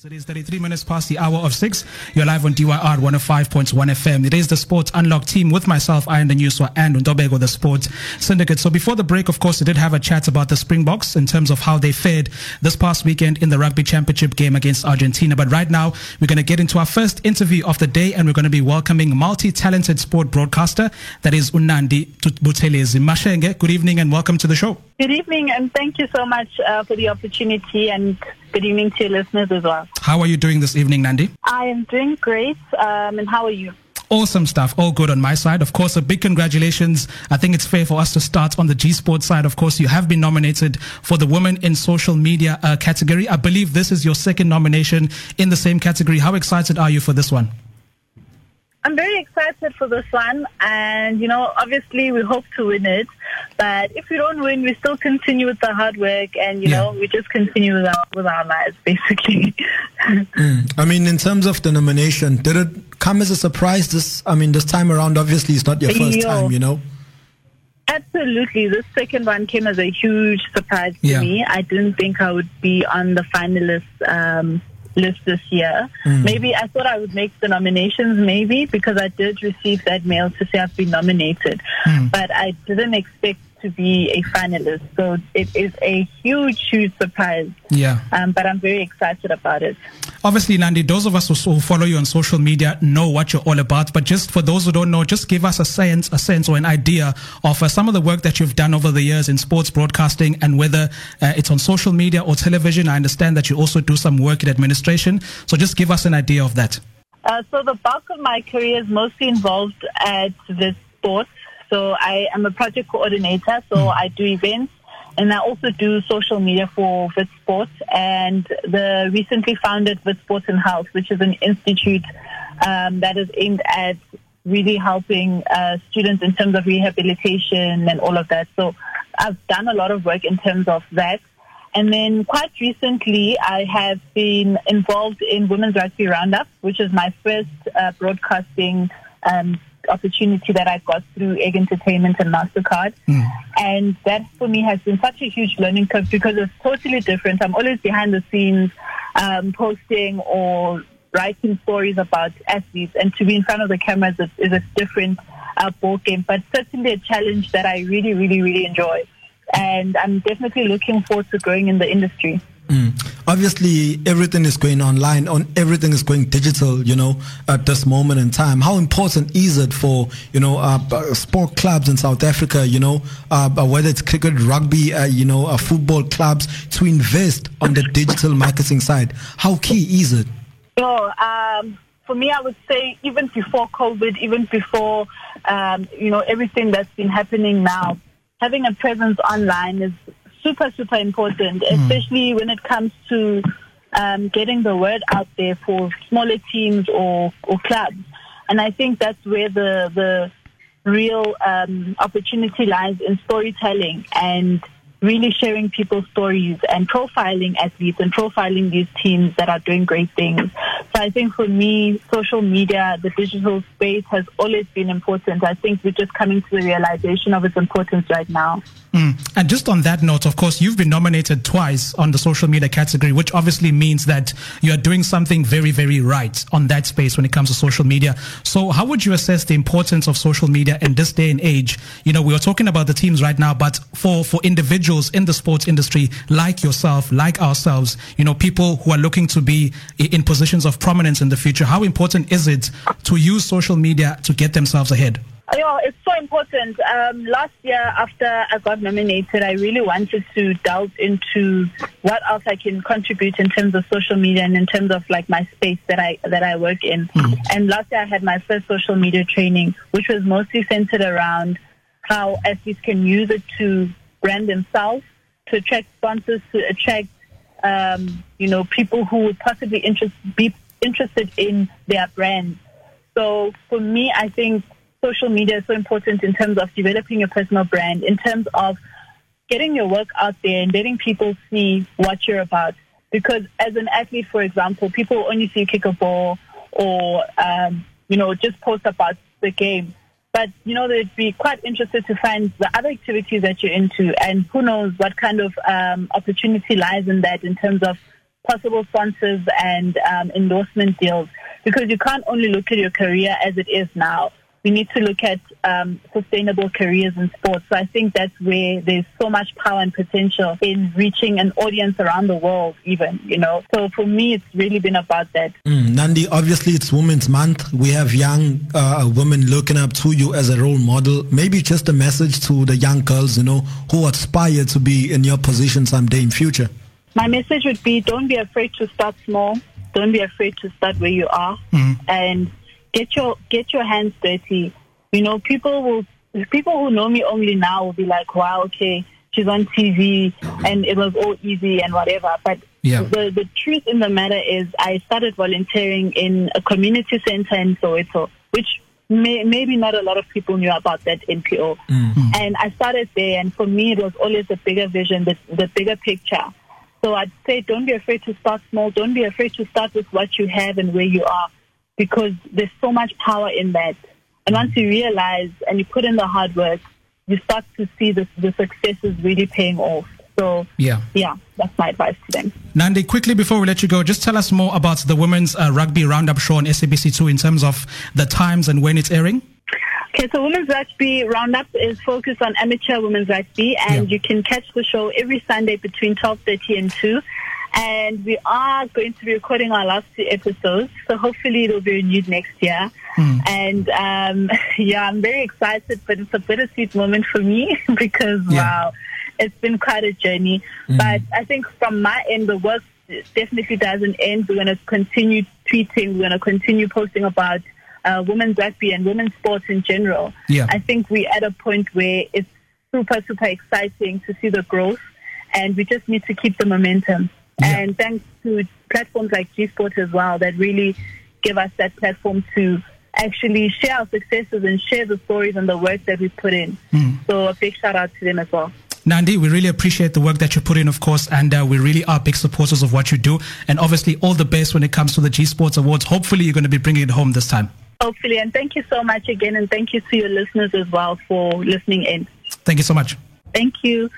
So it is 33 minutes past the hour of 6. You're live on DYR 105.1 FM. It is the Sports Unlocked team with myself, I and the Newswa, and Ndobego, the Sports Syndicate. So before the break, of course, we did have a chat about the Springboks in terms of how they fared this past weekend in the Rugby Championship game against Argentina. But right now, we're going to get into our first interview of the day, and we're going to be welcoming multi-talented sport broadcaster, that is Unandi Buthelezi Mashenge. Good evening and welcome to the show. Good evening, and thank you so much for the opportunity, and good evening to your listeners as well. How are you doing this evening, Nandi? I am doing great, and how are you? Awesome stuff. All good on my side. Of course, a big congratulations. I think it's fair for us to start on the G-Sport side. Of course, you have been nominated for the Women in Social Media category. I believe this is your second nomination in the same category. How excited are you for this one? I'm very excited for this one, and, you know, obviously we hope to win it, but if we don't win, we still continue with the hard work, and, you know, we just continue with our lives, basically. I mean, in terms of the nomination, did it come as a surprise this time around? Obviously, it's not your first time, you know? Absolutely. This second one came as a huge surprise to me. I didn't think I would be on the finalists list this year. Maybe I thought I would make the nominations, maybe, because I did receive that mail to say I've been nominated, but I didn't expect to be a finalist, so it is a huge surprise, but I'm very excited about it. Obviously, Nandi, those of us who follow you on social media know what you're all about, but just for those who don't know, just give us a sense or an idea of some of the work that you've done over the years in sports broadcasting, and whether it's on social media or television. I understand that you also do some work in administration, so just give us an idea of that. So the bulk of my career is mostly involved at the sports. So I am a project coordinator, so I do events, and I also do social media for Fit Sports and the recently founded Fit Sports and Health, which is an institute that is aimed at really helping students in terms of rehabilitation and all of that. So I've done a lot of work in terms of that. And then quite recently, I have been involved in Women's Rugby Roundup, which is my first broadcasting opportunity that I got through Egg Entertainment and Mastercard, and that for me has been such a huge learning curve, because it's totally different. I'm always behind the scenes posting or writing stories about athletes, and to be in front of the cameras is a different ball game, but certainly a challenge that I really, really, really enjoy, and I'm definitely looking forward to growing in the industry. Obviously, everything is going online, everything is going digital, you know, at this moment in time. How important is it for, you know, sport clubs in South Africa, you know, whether it's cricket, rugby, football clubs, to invest on the digital marketing side? How key is it? So, for me, I would say even before COVID, even before, everything that's been happening now, having a presence online is super, super important, especially when it comes to getting the word out there for smaller teams or clubs. And I think that's where the real opportunity lies, in storytelling and really sharing people's stories and profiling athletes and profiling these teams that are doing great things. So I think for me, social media, the digital space has always been important. I think we're just coming to the realization of its importance right now. And just on that note, of course, you've been nominated twice on the social media category, which obviously means that you are doing something very, very right on that space when it comes to social media. So how would you assess the importance of social media in this day and age? You know, we are talking about the teams right now, but for individuals in the sports industry, like yourself, like ourselves, you know, people who are looking to be in positions of prominence in the future, how important is it to use social media to get themselves ahead? Yeah, it's so important. Last year, after I got nominated, I really wanted to delve into what else I can contribute in terms of social media and in terms of like my space that I work in. And last year, I had my first social media training, which was mostly centered around how athletes can use it to brand themselves, to attract sponsors, to attract, people who would possibly be interested in their brand. So for me, I think social media is so important in terms of developing your personal brand, in terms of getting your work out there and letting people see what you're about. Because as an athlete, for example, people only see you kick a ball or, just post about the game. But, you know, they'd be quite interested to find the other activities that you're into, and who knows what kind of opportunity lies in that in terms of possible sponsors and endorsement deals, because you can't only look at your career as it is now. We need to look at sustainable careers in sports. So I think that's where there's so much power and potential in reaching an audience around the world even, you know. So for me, it's really been about that. Nandi, obviously it's Women's Month. We have young women looking up to you as a role model. Maybe just a message to the young girls, you know, who aspire to be in your position someday in future. My message would be, don't be afraid to start small. Don't be afraid to start where you are. And get your hands dirty. You know, people who know me only now will be like, wow, okay, she's on TV and it was all easy and whatever. But the truth in the matter is I started volunteering in a community center in Soweto, which maybe not a lot of people knew about that NPO. And I started there, and for me it was always the bigger vision, the bigger picture. So I'd say don't be afraid to start small. Don't be afraid to start with what you have and where you are, because there's so much power in that. And once you realize and you put in the hard work, you start to see the success is really paying off. So, yeah, that's my advice to them. Nandi, quickly before we let you go, just tell us more about the Women's Rugby Roundup show on SABC2 in terms of the times and when it's airing. Okay, so Women's Rugby Roundup is focused on amateur women's rugby, and you can catch the show every Sunday between 12:30 and 2. And we are going to be recording our last 2 episodes, so hopefully it'll be renewed next year. And I'm very excited, but it's a bittersweet moment for me because wow, it's been quite a journey. But I think from my end, the work definitely doesn't end. We're going to continue tweeting, we're going to continue posting about women's rugby and women's sports in general. I think we're at a point where it's super, super exciting to see the growth, and we just need to keep the momentum. And thanks to platforms like gsport as well that really give us that platform to actually share our successes and share the stories and the work that we put in. So a big shout out to them as well. Nandi, we really appreciate the work that you put in, of course, and we really are big supporters of what you do. And obviously all the best when it comes to the gsport Awards. Hopefully you're going to be bringing it home this time. Hopefully, and thank you so much again, and thank you to your listeners as well for listening in. Thank you so much. Thank you.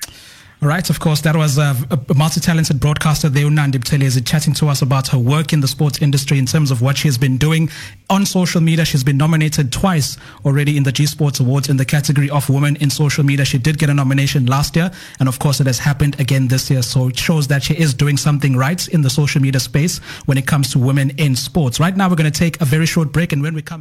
Right, of course, that was a multi-talented broadcaster there, Unandi Buthelezi, chatting to us about her work in the sports industry in terms of what she has been doing on social media. She's been nominated twice already in the gsport Awards in the category of women in social media. She did get a nomination last year, and of course it has happened again this year. So it shows that she is doing something right in the social media space when it comes to women in sports. Right now we're going to take a very short break, and when we come back...